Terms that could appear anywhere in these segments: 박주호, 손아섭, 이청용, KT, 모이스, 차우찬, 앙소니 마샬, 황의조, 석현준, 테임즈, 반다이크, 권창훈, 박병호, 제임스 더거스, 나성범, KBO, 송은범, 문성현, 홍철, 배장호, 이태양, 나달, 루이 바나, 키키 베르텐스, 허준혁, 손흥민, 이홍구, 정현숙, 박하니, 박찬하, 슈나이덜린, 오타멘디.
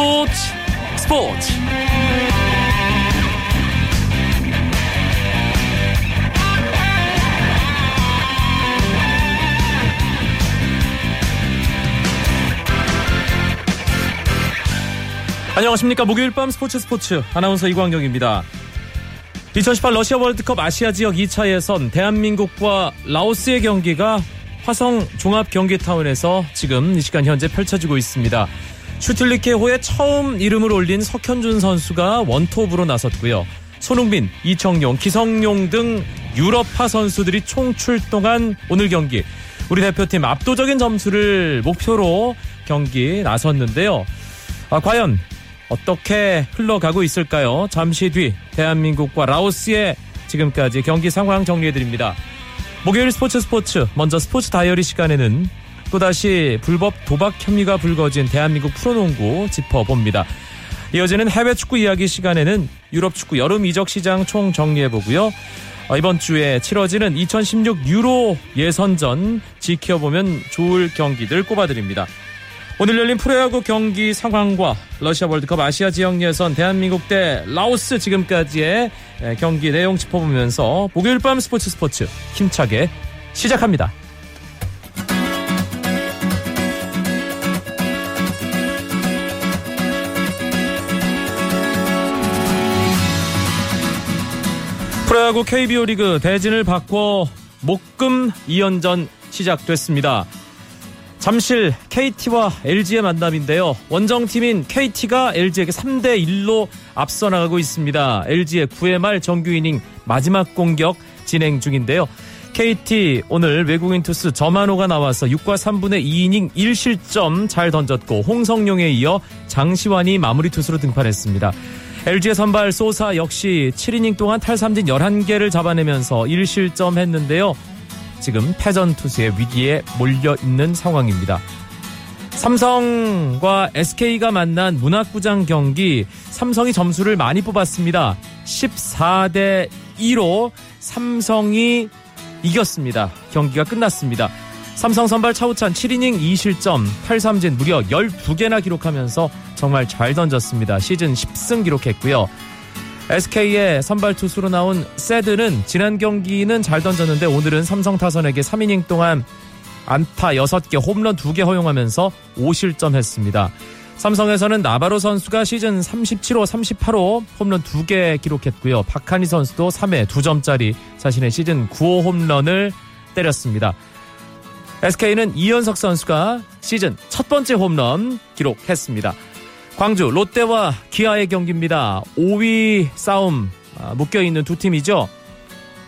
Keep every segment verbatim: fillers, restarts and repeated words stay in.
스포츠 스포츠 안녕하십니까. 목요일 밤 스포츠 스포츠 아나운서 이광경입니다. 이천십팔 러시아 월드컵 아시아 지역 이 차 예선 대한민국과 라오스의 경기가 화성 종합경기타운에서 지금 이 시간 현재 펼쳐지고 있습니다. 슈틸리케호에 처음 이름을 올린 석현준 선수가 원톱으로 나섰고요. 손흥민, 이청용, 기성용 등 유럽파 선수들이 총출동한 오늘 경기. 우리 대표팀 압도적인 점수를 목표로 경기 나섰는데요. 아, 과연 어떻게 흘러가고 있을까요? 잠시 뒤 대한민국과 라오스의 지금까지 경기 상황 정리해드립니다. 목요일 스포츠 스포츠 먼저 스포츠 다이어리 시간에는 또다시 불법 도박 혐의가 불거진 대한민국 프로농구 짚어봅니다. 이어지는 해외 축구 이야기 시간에는 유럽 축구 여름 이적 시장 총 정리해보고요. 이번 주에 치러지는 이천십육 유로 예선전 지켜보면 좋을 경기들 꼽아드립니다. 오늘 열린 프로야구 경기 상황과 러시아 월드컵 아시아 지역 예선 대한민국 대 라오스 지금까지의 경기 내용 짚어보면서 목요일 밤 스포츠 스포츠 힘차게 시작합니다. 프로야구 케이비오 리그 대진을 바꿔 목금 이 연전 시작됐습니다. 잠실 케이티와 엘지의 만남인데요. 원정팀인 케이티가 엘지에게 삼 대 일로 앞서 나가고 있습니다. 엘지의 구 회 말 정규이닝 마지막 공격 진행 중인데요. 케이티 오늘 외국인 투수 저만호가 나와서 육과 삼분의 이이닝 일 실점 잘 던졌고 홍성룡에 이어 장시환이 마무리 투수로 등판했습니다. 엘지의 선발 소사 역시 칠 이닝 동안 탈삼진 열한 개를 잡아내면서 일 실점했는데요. 지금 패전 투수의 위기에 몰려있는 상황입니다. 삼성과 에스케이가 만난 문학구장 경기 삼성이 점수를 많이 뽑았습니다. 십사 대 이로 삼성이 이겼습니다. 경기가 끝났습니다. 삼성 선발 차우찬 칠 이닝 이 실점 탈삼진 무려 열두 개나 기록하면서 정말 잘 던졌습니다. 시즌 십 승 기록했고요. 에스케이의 선발 투수로 나온 세드는 지난 경기는 잘 던졌는데 오늘은 삼성 타선에게 삼 이닝 동안 안타 여섯 개, 홈런 두 개 허용하면서 오 실점했습니다. 삼성에서는 나바로 선수가 시즌 삼십칠 호, 삼십팔 호 홈런 두 개 기록했고요. 박하니 선수도 삼 회 두 점짜리 자신의 시즌 구 호 홈런을 때렸습니다. 에스케이는 이현석 선수가 시즌 첫 번째 홈런 기록했습니다. 광주 롯데와 기아의 경기입니다. 오 위 싸움 묶여있는 두 팀이죠.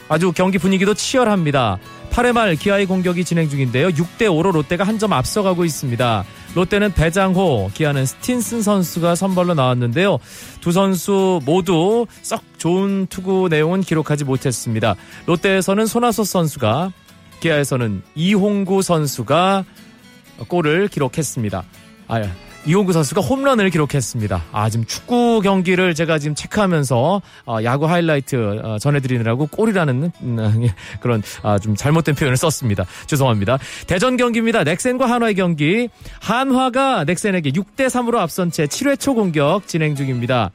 아주 경기 분위기도 치열합니다. 팔 회 말 기아의 공격이 진행 중인데요. 육 대 오로 롯데가 한 점 앞서가고 있습니다. 롯데는 배장호, 기아는 스틀린슨 선수가 선발로 나왔는데요. 두 선수 모두 썩 좋은 투구 내용은 기록하지 못했습니다. 롯데에서는 손아섭 선수가, 기아에서는 이홍구 선수가 골을 기록했습니다. 아, 이홍구 선수가 홈런을 기록했습니다. 아, 지금 축구 경기를 제가 지금 체크하면서 어, 야구 하이라이트 어, 전해드리느라고 골이라는 음, 그런 아, 좀 잘못된 표현을 썼습니다. 죄송합니다. 대전 경기입니다. 넥센과 한화의 경기. 한화가 넥센에게 육 대 삼으로 앞선 채 칠 회 초 공격 진행 중입니다.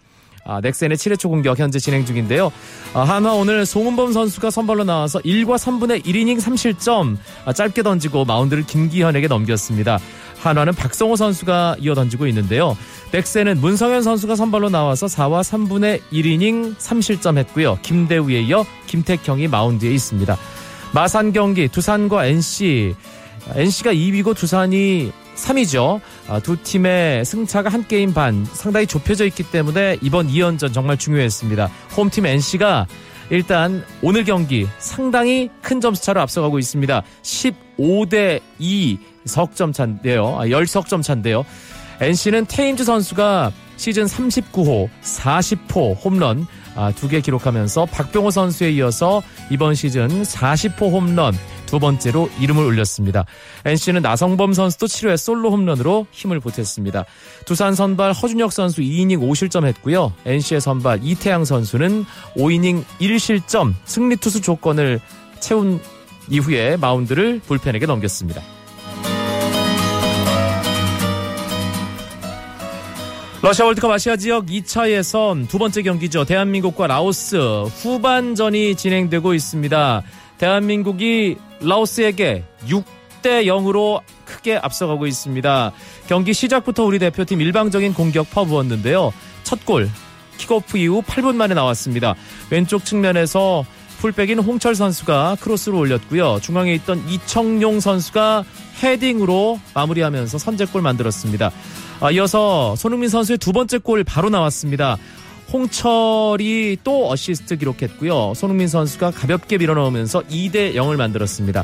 아, 넥센의 칠 회 초 공격 현재 진행 중인데요. 아, 한화 오늘 송은범 선수가 선발로 나와서 일과 삼분의 일이닝 삼 실점 아, 짧게 던지고 마운드를 김기현에게 넘겼습니다. 한화는 박성호 선수가 이어 던지고 있는데요. 넥센은 문성현 선수가 선발로 나와서 사와 삼분의 일이닝 삼 실점 했고요. 김대우에 이어 김택형이 마운드에 있습니다. 마산 경기 두산과 엔씨. 엔씨가 이 위고 두산이 삼 위죠. 두 팀의 승차가 한 게임 반 상당히 좁혀져 있기 때문에 이번 이 연전 정말 중요했습니다. 홈팀 엔씨가 일단 오늘 경기 상당히 큰 점수차로 앞서가고 있습니다. 십오 대 이 석점 차인데요. 아, 십 석점 차인데요. 엔씨는 테임즈 선수가 시즌 삼십구 호, 사십 호 홈런 아, 두 개 기록하면서 박병호 선수에 이어서 이번 시즌 사십 호 홈런 두 번째로 이름을 올렸습니다. 엔씨는 나성범 선수도 칠 회 솔로 홈런으로 힘을 보탰습니다. 두산 선발 허준혁 선수 이 이닝 오 실점 했고요. 엔씨의 선발 이태양 선수는 오 이닝 일 실점 승리 투수 조건을 채운 이후에 마운드를 불펜에게 넘겼습니다. 러시아 월드컵 아시아 지역 이 차 예선 두 번째 경기죠. 대한민국과 라오스 후반전이 진행되고 있습니다. 대한민국이 라오스에게 육 대 영으로 크게 앞서가고 있습니다. 경기 시작부터 우리 대표팀 일방적인 공격 퍼부었는데요. 첫 골, 킥오프 이후 팔 분 만에 나왔습니다. 왼쪽 측면에서 풀백인 홍철 선수가 크로스로 올렸고요. 중앙에 있던 이청용 선수가 헤딩으로 마무리하면서 선제골 만들었습니다. 아, 이어서 손흥민 선수의 두 번째 골 바로 나왔습니다. 홍철이 또 어시스트 기록했고요. 손흥민 선수가 가볍게 밀어넣으면서 이 대 영을 만들었습니다.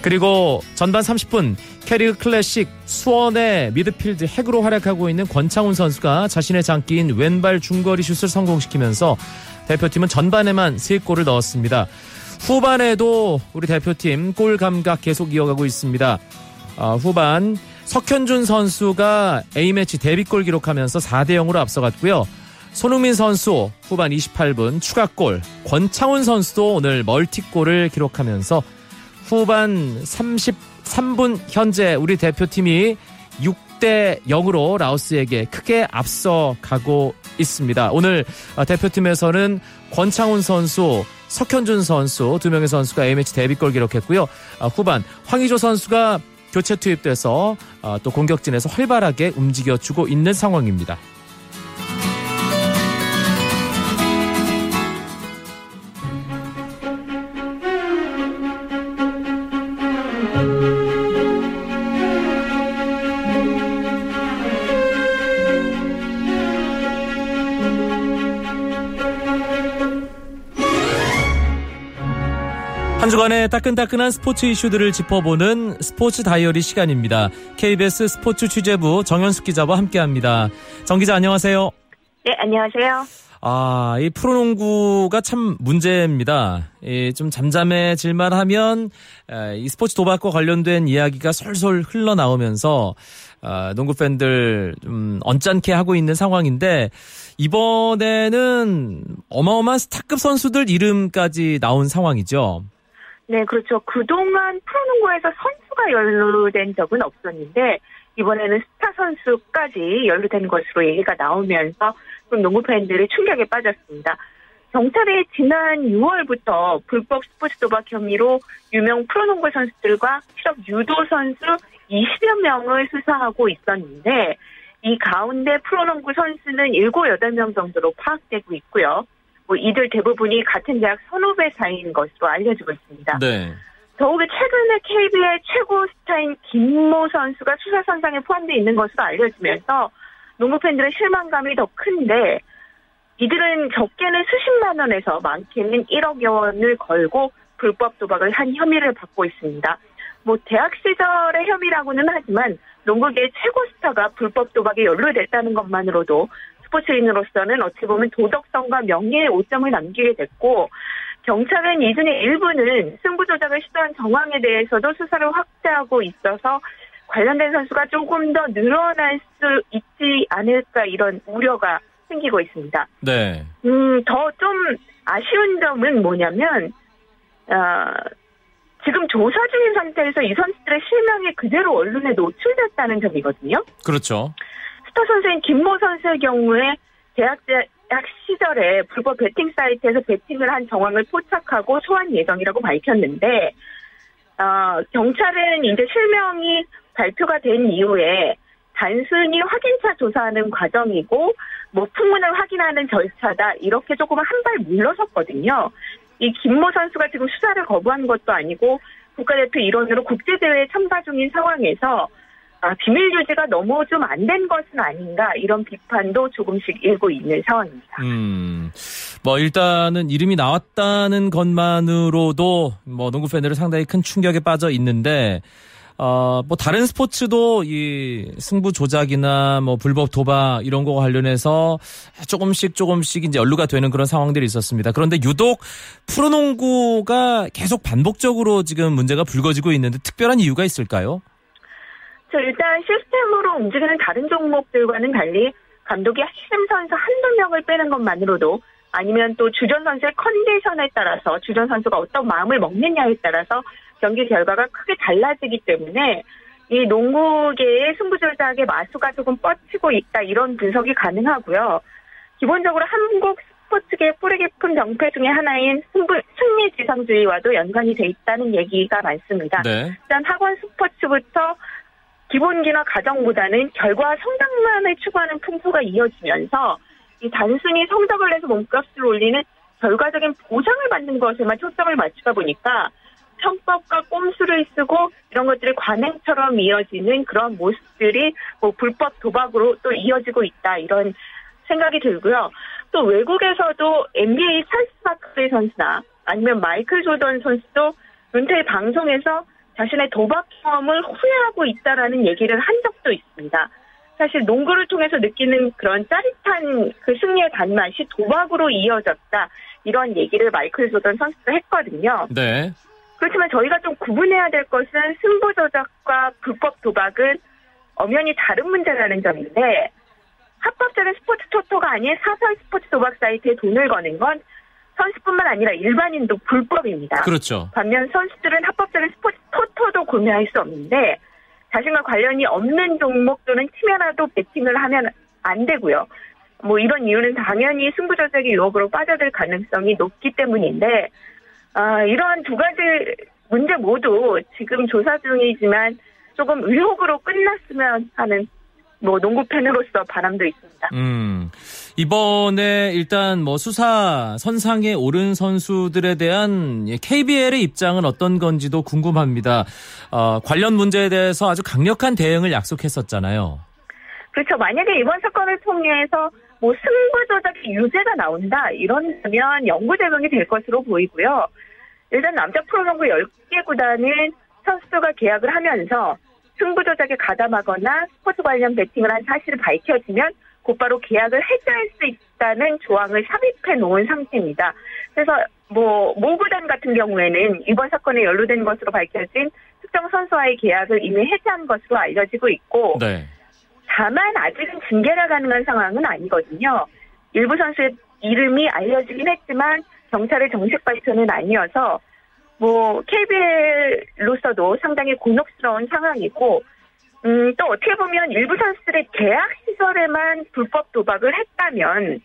그리고 전반 삼십 분 캐리그 클래식 수원의 미드필드 핵으로 활약하고 있는 권창훈 선수가 자신의 장기인 왼발 중거리 슛을 성공시키면서 대표팀은 전반에만 세 골을 넣었습니다. 후반에도 우리 대표팀 골 감각 계속 이어가고 있습니다. 어, 후반 석현준 선수가 A매치 데뷔골 기록하면서 사 대 영으로 앞서갔고요. 손흥민 선수 후반 이십팔 분 추가골, 권창훈 선수도 오늘 멀티골을 기록하면서 후반 삼십삼 분 현재 우리 대표팀이 육 대 영으로 라오스에게 크게 앞서가고 있습니다. 오늘 대표팀에서는 권창훈 선수, 석현준 선수 두 명의 선수가 A매치 데뷔골 기록했고요. 후반 황의조 선수가 교체 투입돼서 또 공격진에서 활발하게 움직여주고 있는 상황입니다. 한 주간의 따끈따끈한 스포츠 이슈들을 짚어보는 스포츠 다이어리 시간입니다. 케이비에스 스포츠 취재부 정현숙 기자와 함께합니다. 정 기자, 안녕하세요. 네, 안녕하세요. 아, 이 프로농구가 참 문제입니다. 이 좀 잠잠해질만 하면 이 스포츠 도박과 관련된 이야기가 솔솔 흘러나오면서 아, 농구 팬들 좀 언짢게 하고 있는 상황인데, 이번에는 어마어마한 스타급 선수들 이름까지 나온 상황이죠. 네, 그렇죠. 그동안 프로농구에서 선수가 연루된 적은 없었는데 이번에는 스타 선수까지 연루된 것으로 얘기가 나오면서 좀 농구 팬들이 충격에 빠졌습니다. 경찰이 지난 유월부터 불법 스포츠 도박 혐의로 유명 프로농구 선수들과 실업 유도 선수 이십여 명을 수사하고 있었는데, 이 가운데 프로농구 선수는 일곱, 여덟 명 정도로 파악되고 있고요. 뭐 이들 대부분이 같은 대학 선후배 사이인 것으로 알려지고 있습니다. 네. 더욱이 최근에 케이비오의 최고 스타인 김모 선수가 수사 선상에 포함되어 있는 것으로 알려지면서 농구 팬들의 실망감이 더 큰데, 이들은 적게는 수십만 원에서 많게는 일억 원을 걸고 불법 도박을 한 혐의를 받고 있습니다. 뭐 대학 시절의 혐의라고는 하지만 농구계 최고 스타가 불법 도박에 연루됐다는 것만으로도 스포츠인으로서는 어찌 보면 도덕성과 명예의 오점을 남기게 됐고, 경찰은 이 중에 일부는 승부 조작을 시도한 정황에 대해서도 수사를 확대하고 있어서 관련된 선수가 조금 더 늘어날 수 있지 않을까, 이런 우려가 생기고 있습니다. 네. 음, 더 좀 아쉬운 점은 뭐냐면 어, 지금 조사 중인 상태에서 이 선수들의 실명이 그대로 언론에 노출됐다는 점이거든요. 그렇죠. 스타 선수인 김모 선수의 경우에 대학, 대학 시절에 불법 베팅 사이트에서 베팅을 한 정황을 포착하고 소환 예정이라고 밝혔는데, 어, 경찰은 이제 실명이 발표가 된 이후에 단순히 확인차 조사하는 과정이고 뭐 풍문을 확인하는 절차다, 이렇게 조금 한 발 물러섰거든요. 이 김모 선수가 지금 수사를 거부한 것도 아니고 국가대표 일원으로 국제대회에 참가 중인 상황에서 아, 비밀 유지가 너무 좀 안 된 것은 아닌가, 이런 비판도 조금씩 일고 있는 상황입니다. 음, 뭐 일단은 이름이 나왔다는 것만으로도 뭐 농구 팬들은 상당히 큰 충격에 빠져 있는데, 어, 뭐 다른 스포츠도 이 승부 조작이나 뭐 불법 도박 이런 거와 관련해서 조금씩 조금씩 이제 연루가 되는 그런 상황들이 있었습니다. 그런데 유독 프로농구가 계속 반복적으로 지금 문제가 불거지고 있는데 특별한 이유가 있을까요? 저 일단 시스템으로 움직이는 다른 종목들과는 달리 감독이 핵심 선수 한두 명을 빼는 것만으로도, 아니면 또 주전 선수의 컨디션에 따라서 주전 선수가 어떤 마음을 먹느냐에 따라서 경기 결과가 크게 달라지기 때문에 이 농구계의 승부전략의 마수가 조금 뻗치고 있다, 이런 분석이 가능하고요. 기본적으로 한국 스포츠계 뿌리 깊은 병폐 중에 하나인 승부, 승리지상주의와도 연관이 돼 있다는 얘기가 많습니다. 네. 일단 학원 스포츠부터 기본기나 가정보다는 결과 성장만을 추구하는 풍토가 이어지면서 이 단순히 성적을 내서 몸값을 올리는 결과적인 보상을 받는 것에만 초점을 맞추다 보니까 편법과 꼼수를 쓰고 이런 것들이 관행처럼 이어지는 그런 모습들이 뭐 불법 도박으로 또 이어지고 있다, 이런 생각이 들고요. 또 외국에서도 엔 비 에이 찰스 바클리 선수나 아니면 마이클 조던 선수도 은퇴 방송에서 자신의 도박 경험을 후회하고 있다라는 얘기를 한 적도 있습니다. 사실 농구를 통해서 느끼는 그런 짜릿한 그 승리의 단맛이 도박으로 이어졌다, 이런 얘기를 마이클 조던 선수도 했거든요. 네. 그렇지만 저희가 좀 구분해야 될 것은 승부 조작과 불법 도박은 엄연히 다른 문제라는 점인데, 합법적인 스포츠 토토가 아닌 사설 스포츠 도박 사이트에 돈을 거는 건 선수뿐만 아니라 일반인도 불법입니다. 그렇죠. 반면 선수들은 합법적인 스포츠 토토도 구매할 수 없는데 자신과 관련이 없는 종목 또는 팀에라도 베팅을 하면 안 되고요. 뭐 이런 이유는 당연히 승부 조작의 유혹으로 빠져들 가능성이 높기 때문인데, 아, 이러한 두 가지 문제 모두 지금 조사 중이지만 조금 의혹으로 끝났으면 하는 뭐 농구 팬으로서 바람도 있습니다. 음, 이번에 일단 뭐 수사 선상에 오른 선수들에 대한 케이비엘의 입장은 어떤 건지도 궁금합니다. 어, 관련 문제에 대해서 아주 강력한 대응을 약속했었잖아요. 그렇죠. 만약에 이번 사건을 통해서 뭐 승부 조작의 유죄가 나온다, 이런다면 영구 적용이 될 것으로 보이고요. 일단 남자 프로농구 열 개 구단은 선수가 계약을 하면서 승부 조작에 가담하거나 스포츠 관련 베팅을 한 사실을 밝혀지면 곧바로 계약을 해지할 수 있다는 조항을 삽입해 놓은 상태입니다. 그래서 뭐 모 구단 같은 경우에는 이번 사건에 연루된 것으로 밝혀진 특정 선수와의 계약을 이미 해지한 것으로 알려지고 있고, 네. 다만 아직은 징계가 가능한 상황은 아니거든요. 일부 선수의 이름이 알려지긴 했지만 경찰의 정식 발표는 아니어서 뭐 케이비엘로서도 상당히 곤혹스러운 상황이고, 음, 또 어떻게 보면 일부 선수들의 계약 시설에만 불법 도박을 했다면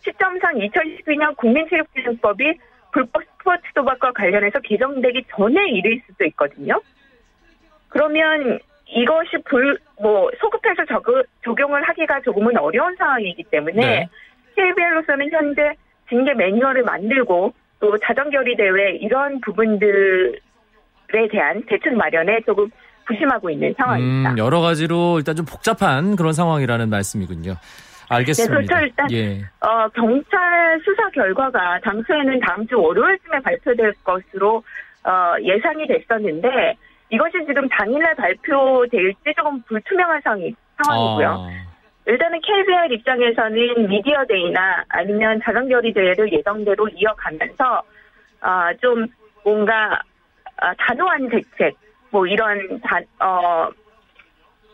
시점상 이천십이 년 국민체육진흥법이 불법 스포츠 도박과 관련해서 개정되기 전에 일일 수도 있거든요. 그러면 이것이 불, 뭐 소급해서 적을, 적용을 하기가 조금은 어려운 상황이기 때문에, 네. 케이비엘로서는 현재 징계 매뉴얼을 만들고 또 자정결의 대회 이런 부분들에 대한 대책 마련에 조금 부심하고 있는 상황입니다. 음, 여러 가지로 일단 좀 복잡한 그런 상황이라는 말씀이군요. 알겠습니다. 네, 그렇죠. 일단 예. 어, 경찰 수사 결과가 당초에는 다음 주 월요일쯤에 발표될 것으로 어, 예상이 됐었는데 이것이 지금 당일날 발표될지 조금 불투명한 상황이, 상황이고요. 아. 일단은 케이비엘 입장에서는 미디어데이나 아니면 자정결의 대회를 예정대로 이어가면서 어, 좀 뭔가 어, 단호한 대책, 뭐 이런 다, 어,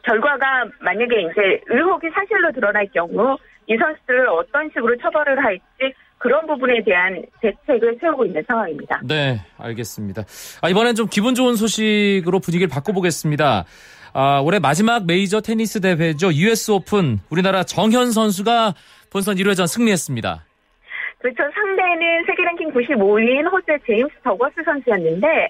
결과가 만약에 이제 의혹이 사실로 드러날 경우 이 선수들을 어떤 식으로 처벌을 할지 그런 부분에 대한 대책을 세우고 있는 상황입니다. 네, 알겠습니다. 아, 이번엔 좀 기분 좋은 소식으로 분위기를 바꿔보겠습니다. 아, 올해 마지막 메이저 테니스 대회죠. 유 에스 오픈. 우리나라 정현 선수가 본선 일 회전 승리했습니다. 그렇죠. 상대는 세계 랭킹 구십오 위인 호주의 제임스 더거스 선수였는데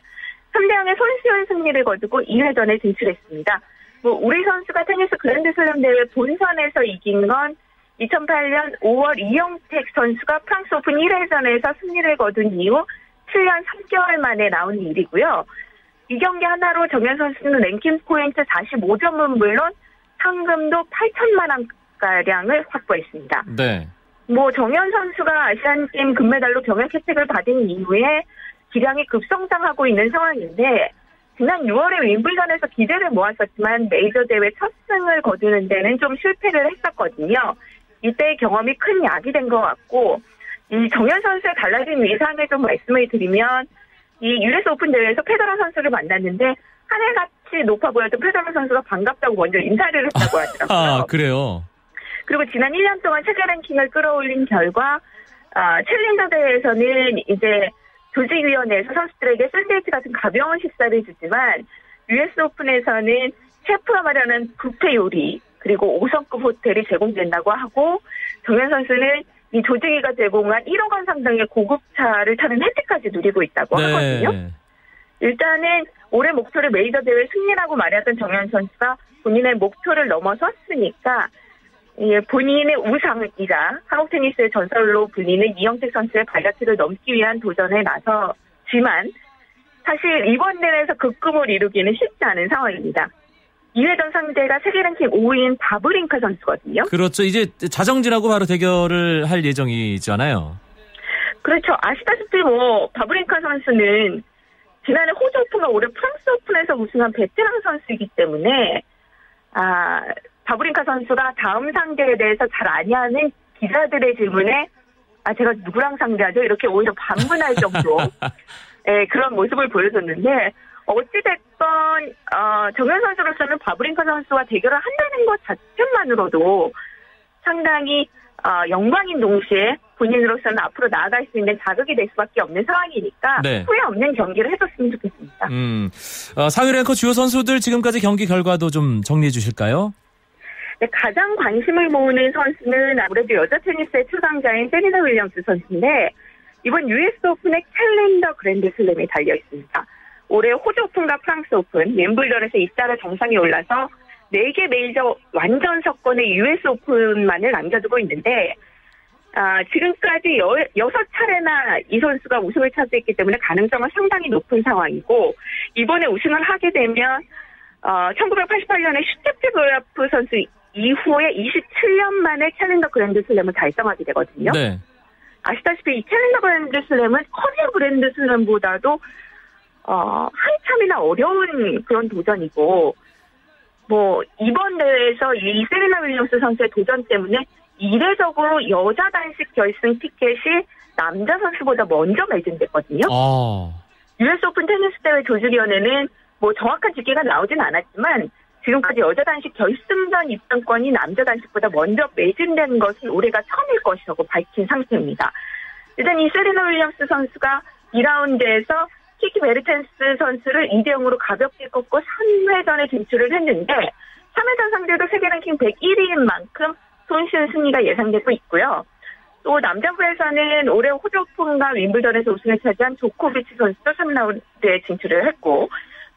삼 대 영의 손쉬운 승리를 거두고 이 회전에 진출했습니다. 뭐 우리 선수가 테니스 그랜드슬램 대회 본선에서 이긴 건 이천팔 년 오월 이영택 선수가 프랑스 오픈 일 회전에서 승리를 거둔 이후 칠 년 삼 개월 만에 나온 일이고요. 이 경기 하나로 정현 선수는 랭킹 포인트 사십오 점은 물론 상금도 팔천만 원가량을 확보했습니다. 네. 뭐 정현 선수가 아시안게임 금메달로 병역 혜택을 받은 이후에 기량이 급성장하고 있는 상황인데 지난 유월에 윈블던에서 기대를 모았었지만 메이저 대회 첫 승을 거두는 데는 좀 실패를 했었거든요. 이때의 경험이 큰 약이 된 것 같고, 이 정현 선수의 달라진 위상을 좀 말씀을 드리면 이 유에스 오픈 대회에서 페더러 선수를 만났는데 하늘같이 높아 보였던 페더러 선수가 반갑다고 먼저 인사를 했다고 하더라고요. 아, 그래요? 그리고 지난 일 년 동안 세계 랭킹을 끌어올린 결과 아, 챌린저 대회에서는 이제 조직위원회에서 선수들에게 샌드위치 같은 가벼운 식사를 주지만 유에스 오픈에서는 셰프하마라는 부페 요리 그리고 오 성급 호텔이 제공된다고 하고, 정현 선수는 이 조직위가 제공한 일억 원 상당의 고급차를 타는 혜택까지 누리고 있다고 네. 하거든요. 일단은 올해 목표를 메이저 대회 승리라고 말했던 정현 선수가 본인의 목표를 넘어섰으니까 예, 본인의 우상이자 한국 테니스의 전설로 불리는 이영택 선수의 발자취를 넘기 위한 도전에 나서지만 사실 이번 대회에서 그 꿈을 이루기는 쉽지 않은 상황입니다. 이 회전 상대가 세계 랭킹 오 위인 바브린카 선수거든요. 그렇죠. 이제 자정진하고 바로 대결을 할 예정이잖아요. 그렇죠. 아시다시피 뭐 바브린카 선수는 지난해 호주 오픈과 올해 프랑스 오픈에서 우승한 베테랑 선수이기 때문에 아 바브린카 선수가 다음 상대에 대해서 잘 아냐는 기자들의 질문에 아 제가 누구랑 상대하죠? 이렇게 오히려 반문할 정도 네, 그런 모습을 보여줬는데 어찌됐건 어, 정현 선수로서는 바브린카 선수와 대결을 한다는 것 자체만으로도 상당히 어, 영광인 동시에 본인으로서는 앞으로 나아갈 수 있는 자극이 될 수밖에 없는 상황이니까 네. 후회 없는 경기를 해줬으면 좋겠습니다. 음, 어, 상위 랭커 주요 선수들 지금까지 경기 결과도 좀 정리해 주실까요? 네, 가장 관심을 모으는 선수는 아무래도 여자 테니스의 최강자인 세리나 윌리엄스 선수인데 이번 유에스 오픈의 캘린더 그랜드슬램이 달려 있습니다. 올해 호주 오픈과 프랑스 오픈, 웸블던에서 잇따라 정상에 올라서 네 개 메이저 완전 석권의 유에스 오픈만을 남겨두고 있는데 아, 지금까지 여, 여섯 차례나 이 선수가 우승을 차지했기 때문에 가능성은 상당히 높은 상황이고 이번에 우승을 하게 되면 어, 천구백팔십팔 년에 슈테프 도야프 선수 이후에 이십칠 년 만에 캘린더 그랜드슬램을 달성하게 되거든요. 네. 아시다시피 이 캘린더 그랜드슬램은 커리어 그랜드슬램보다도 어, 한참이나 어려운 그런 도전이고 뭐 이번 대회에서 이 세리나 윌리엄스 선수의 도전 때문에 이례적으로 여자 단식 결승 티켓이 남자 선수보다 먼저 매진됐거든요. 유에스 오픈 테니스 대회 조직위원회는 뭐 정확한 집계가 나오진 않았지만 지금까지 여자 단식 결승전 입장권이 남자 단식보다 먼저 매진된 것은 올해가 처음일 것이라고 밝힌 상태입니다. 일단 이 세리나 윌리엄스 선수가 이 라운드에서 키키 베르텐스 선수를 이 대 영으로 가볍게 꺾고 삼 회전에 진출을 했는데 삼 회전 상대도 세계 랭킹 백일 위인 만큼 손쉬운 승리가 예상되고 있고요. 또 남자부에서는 올해 호주 오픈과 윈블던에서 우승을 차지한 조코비치 선수도 삼 라운드에 진출을 했고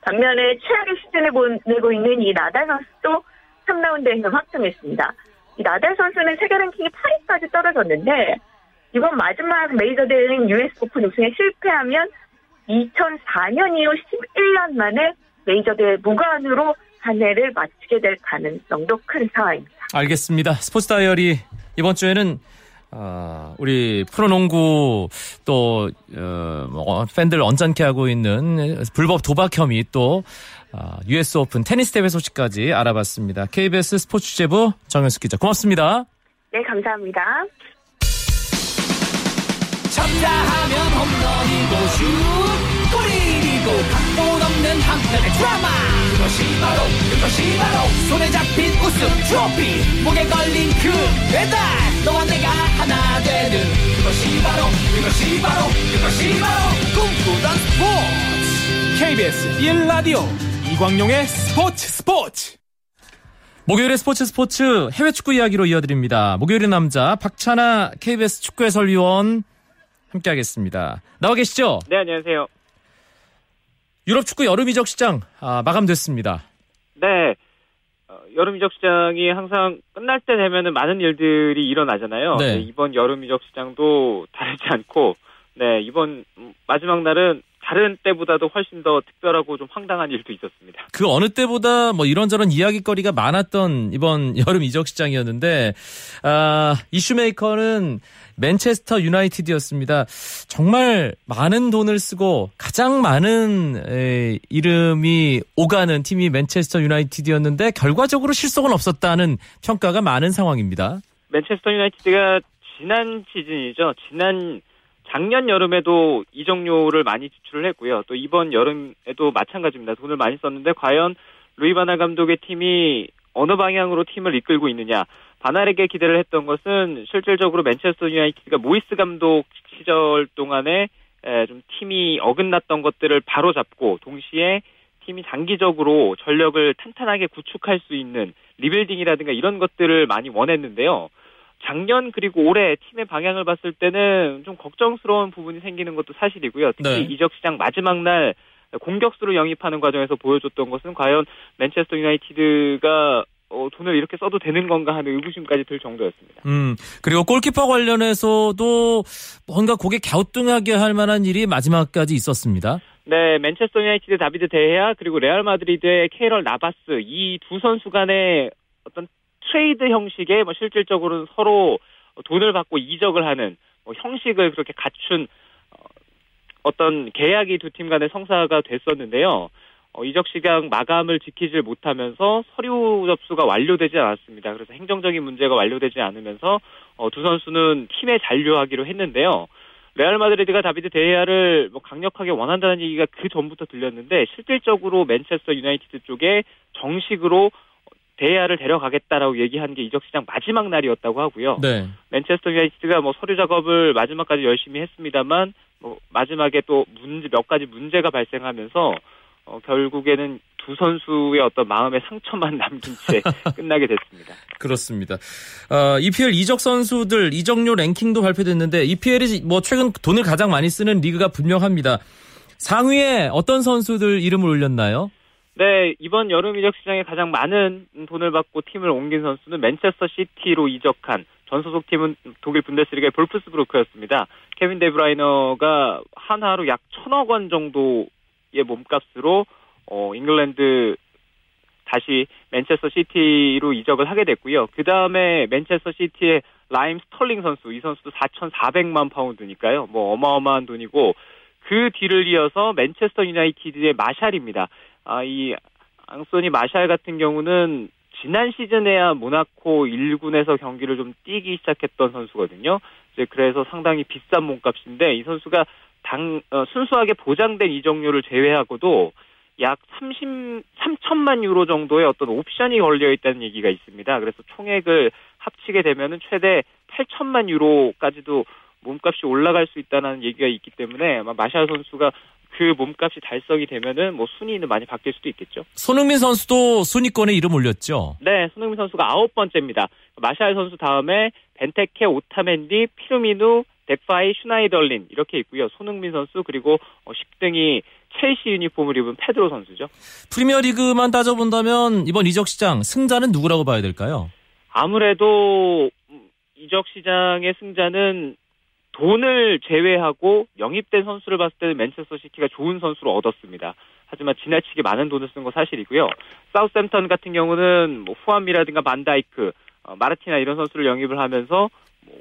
반면에 최악의 시즌을 보내고 있는 이 나달 선수도 삼 라운드에서 확정했습니다. 이 나달 선수는 세계 랭킹이 팔 위까지 떨어졌는데 이번 마지막 메이저 대회인 유에스 오픈 우승에 실패하면 이천사 년 이후 십일 년 만에 메이저 대회 무관으로 한 해를 마치게 될 가능성도 큰 상황입니다. 알겠습니다. 스포츠 다이어리 이번 주에는 어, 우리 프로농구 또 어, 팬들 언짢게 하고 있는 불법 도박 혐의 또 어, 유에스 오픈 테니스 대회 소식까지 알아봤습니다. 케이비에스 스포츠 취재부 정현숙 기자 고맙습니다. 네, 감사합니다. 첨다하면 홈런이고 슛 골인이고 각본 없는 한편의 드라마 그것이 바로 그것이 바로 손에 잡힌 우승 트로피 목에 걸린 그 배달 너와 내가 하나 되는 그것이 바로 그것이 바로 그것이 바로 꿈꾸던 스포츠 케이비에스 일 라디오 이광용의 스포츠 스포츠 목요일의 스포츠 스포츠 해외 축구 이야기로 이어드립니다. 목요일의 남자 박찬하 케이비에스 축구 해설위원 함께하겠습니다. 나와 계시죠? 네, 안녕하세요. 유럽 축구 여름 이적 시장 아, 마감됐습니다. 네, 어, 여름 이적 시장이 항상 끝날 때 되면은 많은 일들이 일어나잖아요. 네. 네, 이번 여름 이적 시장도 다르지 않고, 네 이번 마지막 날은 다른 때보다도 훨씬 더 특별하고 좀 황당한 일도 있었습니다. 그 어느 때보다 뭐 이런저런 이야기거리가 많았던 이번 여름 이적 시장이었는데 아, 이슈메이커는 맨체스터 유나이티드였습니다. 정말 많은 돈을 쓰고 가장 많은 에, 이름이 오가는 팀이 맨체스터 유나이티드였는데 결과적으로 실속은 없었다는 평가가 많은 상황입니다. 맨체스터 유나이티드가 지난 시즌이죠. 지난 작년 여름에도 이적료를 많이 지출을 했고요. 또 이번 여름에도 마찬가지입니다. 돈을 많이 썼는데 과연 루이 바나 감독의 팀이 어느 방향으로 팀을 이끌고 있느냐. 바날에게 기대를 했던 것은 실질적으로 맨체스터 유나이티드가 모이스 감독 시절 동안에 좀 팀이 어긋났던 것들을 바로잡고 동시에 팀이 장기적으로 전력을 탄탄하게 구축할 수 있는 리빌딩이라든가 이런 것들을 많이 원했는데요. 작년 그리고 올해 팀의 방향을 봤을 때는 좀 걱정스러운 부분이 생기는 것도 사실이고요. 특히 네. 이적 시장 마지막 날 공격수를 영입하는 과정에서 보여줬던 것은 과연 맨체스터 유나이티드가 어, 돈을 이렇게 써도 되는 건가 하는 의구심까지 들 정도였습니다. 음, 그리고 골키퍼 관련해서도 뭔가 고개 갸우뚱하게 할 만한 일이 마지막까지 있었습니다. 네, 맨체스터 유나이티드 다비드 데헤아 그리고 레알 마드리드의 케이럴 나바스 이 두 선수 간의 어떤 트레이드 형식에 뭐 실질적으로는 서로 돈을 받고 이적을 하는 뭐 형식을 그렇게 갖춘 어떤 계약이 두 팀 간의 성사가 됐었는데요. 어, 이적 시장 마감을 지키질 못하면서 서류 접수가 완료되지 않았습니다. 그래서 행정적인 문제가 완료되지 않으면서 어, 두 선수는 팀에 잔류하기로 했는데요. 레알 마드리드가 다비드 데헤아를 뭐 강력하게 원한다는 얘기가 그 전부터 들렸는데 실질적으로 맨체스터 유나이티드 쪽에 정식으로 데헤아를 데려가겠다라고 얘기한 게 이적 시장 마지막 날이었다고 하고요. 네. 맨체스터 유나이티드가 뭐 서류 작업을 마지막까지 열심히 했습니다만 뭐 마지막에 또 문제 몇 가지 문제가 발생하면서 어, 결국에는 두 선수의 어떤 마음의 상처만 남긴 채 끝나게 됐습니다. 그렇습니다. 어, 이피엘 이적 선수들 이적료 랭킹도 발표됐는데 이피엘이 뭐 최근 돈을 가장 많이 쓰는 리그가 분명합니다. 상위에 어떤 선수들 이름을 올렸나요? 네, 이번 여름 이적 시장에 가장 많은 돈을 받고 팀을 옮긴 선수는 맨체스터 시티로 이적한 전 소속팀은 독일 분데스리가의 볼프스부르크였습니다. 케빈 데브라이너가 한화로 약 천억 원 정도 의 몸값으로 어, 잉글랜드 다시 맨체스터 시티로 이적을 하게 됐고요. 그 다음에 맨체스터 시티의 라임 스털링 선수, 이 선수도 사천사백만 파운드니까요. 뭐 어마어마한 돈이고 그 뒤를 이어서 맨체스터 유나이티드의 마샬입니다. 아, 이 앙소니 마샬 같은 경우는 지난 시즌에야 모나코 일 군에서 경기를 좀 뛰기 시작했던 선수거든요. 이제 그래서 상당히 비싼 몸값인데 이 선수가 당, 어, 순수하게 보장된 이적료를 제외하고도 약 삼천만 유로 정도의 어떤 옵션이 걸려있다는 얘기가 있습니다. 그래서 총액을 합치게 되면은 최대 팔천만 유로까지도 몸값이 올라갈 수 있다는 얘기가 있기 때문에 아마 마샬 선수가 그 몸값이 달성이 되면은 뭐 순위는 많이 바뀔 수도 있겠죠. 손흥민 선수도 순위권에 이름 올렸죠? 네, 손흥민 선수가 아홉 번째입니다. 마샬 선수 다음에 벤테케, 오타멘디, 피르미누, 데파이, 슈나이덜린 이렇게 있고요. 손흥민 선수 그리고 십 등이 첼시 유니폼을 입은 페드로 선수죠. 프리미어리그만 따져본다면 이번 이적 시장 승자는 누구라고 봐야 될까요? 아무래도 이적 시장의 승자는 돈을 제외하고 영입된 선수를 봤을 때는 맨체스터 시티가 좋은 선수를 얻었습니다. 하지만 지나치게 많은 돈을 쓴 거 사실이고요. 사우스햄튼 같은 경우는 뭐 후안미라든가 반다이크, 어, 마르티나 이런 선수를 영입을 하면서 뭐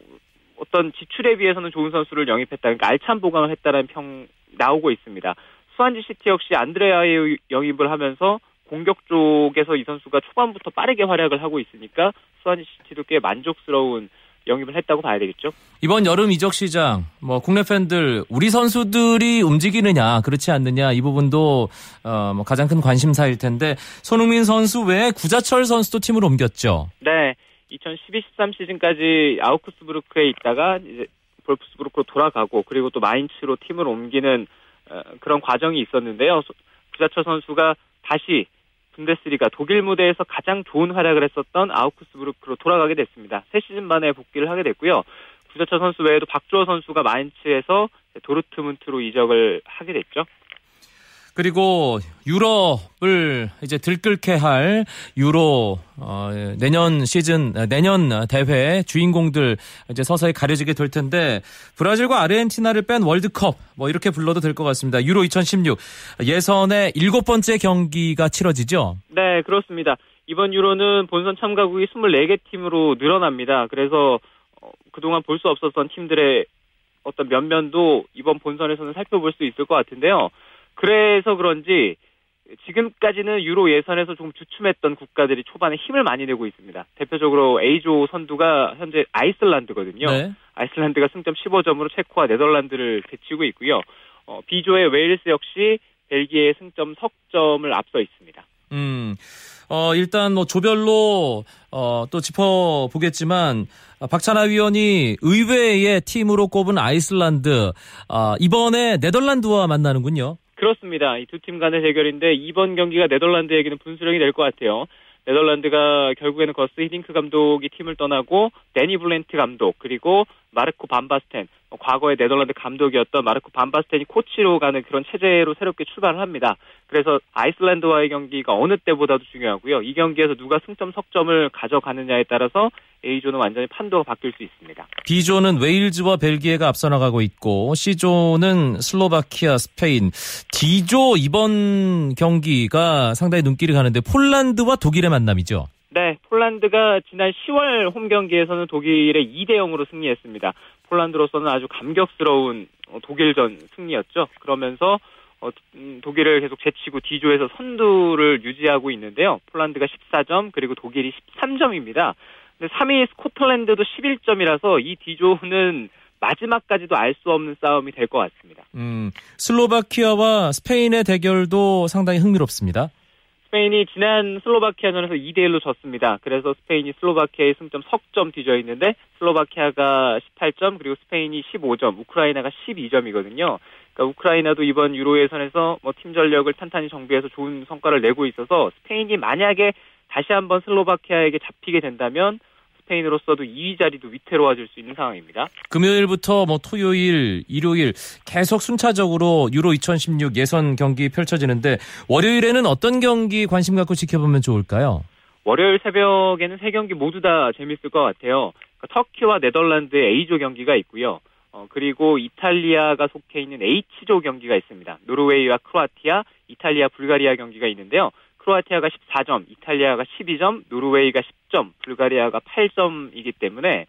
어떤 지출에 비해서는 좋은 선수를 영입했다, 그러니까 알찬 보강을 했다는 평 나오고 있습니다. 수완지 시티 역시 안드레아의 영입을 하면서 공격 쪽에서 이 선수가 초반부터 빠르게 활약을 하고 있으니까 수완지 시티도 꽤 만족스러운 영입을 했다고 봐야 되겠죠. 이번 여름 이적 시장, 뭐 국내 팬들 우리 선수들이 움직이느냐, 그렇지 않느냐 이 부분도 어, 뭐 가장 큰 관심사일 텐데 손흥민 선수 외에 구자철 선수도 팀으로 옮겼죠. 네. 이천십이 십삼 시즌까지 아우크스부르크에 있다가 이제 볼프스부르크로 돌아가고 그리고 또 마인츠로 팀을 옮기는 그런 과정이 있었는데요. 구자철 선수가 다시 분데스리가 독일 무대에서 가장 좋은 활약을 했었던 아우크스부르크로 돌아가게 됐습니다. 세 시즌 만에 복귀를 하게 됐고요. 구자철 선수 외에도 박주호 선수가 마인츠에서 도르트문트로 이적을 하게 됐죠. 그리고 유럽을 이제 들끓게 할 유로 어, 내년 시즌 내년 대회 주인공들 이제 서서히 가려지게 될 텐데 브라질과 아르헨티나를 뺀 월드컵 뭐 이렇게 불러도 될 것 같습니다. 유로 이천십육 예선의 일곱 번째 경기가 치러지죠? 네, 그렇습니다. 이번 유로는 본선 참가국이 스물네 개 팀으로 늘어납니다. 그래서 어, 그동안 볼 수 없었던 팀들의 어떤 면면도 이번 본선에서는 살펴볼 수 있을 것 같은데요. 그래서 그런지 지금까지는 유로 예선에서 조금 주춤했던 국가들이 초반에 힘을 많이 내고 있습니다. 대표적으로 A조 선두가 현재 아이슬란드거든요. 네. 아이슬란드가 승점 십오 점으로 체코와 네덜란드를 제치고 있고요. 어, B조의 웨일스 역시 벨기에의 승점 석 점을 앞서 있습니다. 음, 어, 일단 뭐 조별로 어, 또 짚어보겠지만 박찬하 위원이 의외의 팀으로 꼽은 아이슬란드, 어, 이번에 네덜란드와 만나는군요. 그렇습니다. 이 두 팀 간의 대결인데 이번 경기가 네덜란드에게는 분수령이 될 것 같아요. 네덜란드가 결국에는 거스 히딩크 감독이 팀을 떠나고 데니 블렌트 감독 그리고 마르코 반바스텐, 과거의 네덜란드 감독이었던 마르코 반바스텐이 코치로 가는 그런 체제로 새롭게 출발을 합니다. 그래서 아이슬란드와의 경기가 어느 때보다도 중요하고요. 이 경기에서 누가 승점 석점을 가져가느냐에 따라서 A조는 완전히 판도가 바뀔 수 있습니다. D조는 웨일즈와 벨기에가 앞서 나가고 있고 C조는 슬로바키아, 스페인. D조 이번 경기가 상당히 눈길이 가는데 폴란드와 독일의 만남이죠. 네, 폴란드가 지난 시월 홈 경기에서는 독일에 이 대 영으로 승리했습니다. 폴란드로서는 아주 감격스러운 독일전 승리였죠. 그러면서 독일을 계속 제치고 D조에서 선두를 유지하고 있는데요. 폴란드가 십사 점 그리고 독일이 십삼 점입니다. 근데 삼 위 스코틀랜드도 십일 점이라서 이 D조는 마지막까지도 알 수 없는 싸움이 될 것 같습니다. 음, 슬로바키아와 스페인의 대결도 상당히 흥미롭습니다. 스페인이 지난 슬로바키아전에서 이 대 일로 졌습니다. 그래서 스페인이 슬로바키아의 승점 석점 뒤져 있는데 슬로바키아가 십팔 점 그리고 스페인이 십오 점, 우크라이나가 십이 점이거든요. 그러니까 우크라이나도 이번 유로 예선에서 뭐 팀 전력을 탄탄히 정비해서 좋은 성과를 내고 있어서 스페인이 만약에 다시 한번 슬로바키아에게 잡히게 된다면 스페인으로서도 이 위 자리도 위태로워질 수 있는 상황입니다. 금요일부터 뭐 토요일, 일요일 계속 순차적으로 유로 이천십육 예선 경기 펼쳐지는데 월요일에는 어떤 경기 관심 갖고 지켜보면 좋을까요? 월요일 새벽에는 세 경기 모두 다 재밌을 것 같아요. 그러니까 터키와 네덜란드의 A조 경기가 있고요. 어, 그리고 이탈리아가 속해 있는 H조 경기가 있습니다. 노르웨이와 크로아티아, 이탈리아, 불가리아 경기가 있는데요. 크로아티아가 십사 점, 이탈리아가 십이 점, 노르웨이가 십 점, 불가리아가 팔 점이기 때문에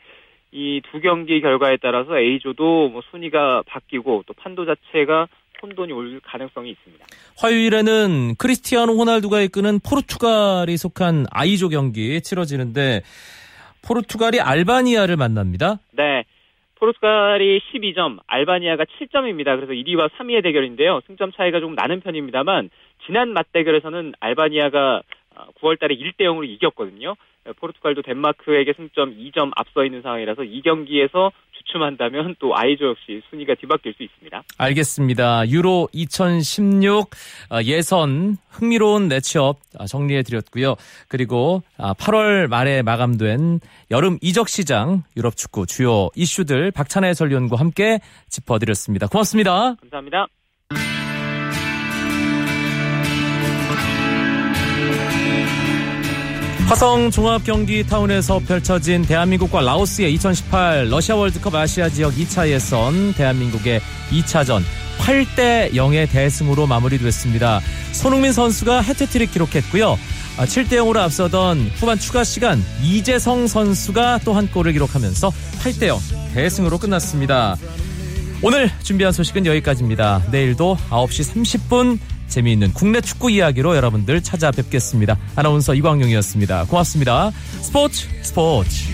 이 두 경기 결과에 따라서 A조도 뭐 순위가 바뀌고 또 판도 자체가 혼돈이 올 가능성이 있습니다. 화요일에는 크리스티아노 호날두가 이끄는 포르투갈이 속한 I조 경기 치러지는데 포르투갈이 알바니아를 만납니다. 네. 포르투갈이 십이 점, 알바니아가 칠 점입니다. 그래서 일 위와 삼 위의 대결인데요. 승점 차이가 좀 나는 편입니다만 지난 맞대결에서는 알바니아가 구월 달에 일 대 영으로 이겼거든요. 포르투갈도 덴마크에게 승점 이 점 앞서 있는 상황이라서 이 경기에서 주춤한다면 또 I조 역시 순위가 뒤바뀔 수 있습니다. 알겠습니다. 유로 이천십육 예선 흥미로운 매치업 정리해드렸고요. 그리고 팔월 말에 마감된 여름 이적 시장 유럽 축구 주요 이슈들 박찬하 해설위원과 함께 짚어드렸습니다. 고맙습니다. 감사합니다. 화성 종합경기타운에서 펼쳐진 대한민국과 라오스의 이천십팔 러시아 월드컵 아시아 지역 이 차 예선 대한민국의 이 차전 팔 대 영의 대승으로 마무리됐습니다. 손흥민 선수가 해트트릭 기록했고요. 칠 대 영으로 앞서던 후반 추가 시간 이재성 선수가 또 한 골을 기록하면서 팔 대 영 대승으로 끝났습니다. 오늘 준비한 소식은 여기까지입니다. 내일도 아홉 시 삼십 분 재미있는 국내 축구 이야기로 여러분들 찾아뵙겠습니다. 아나운서 이광용이었습니다. 고맙습니다. 스포츠 스포츠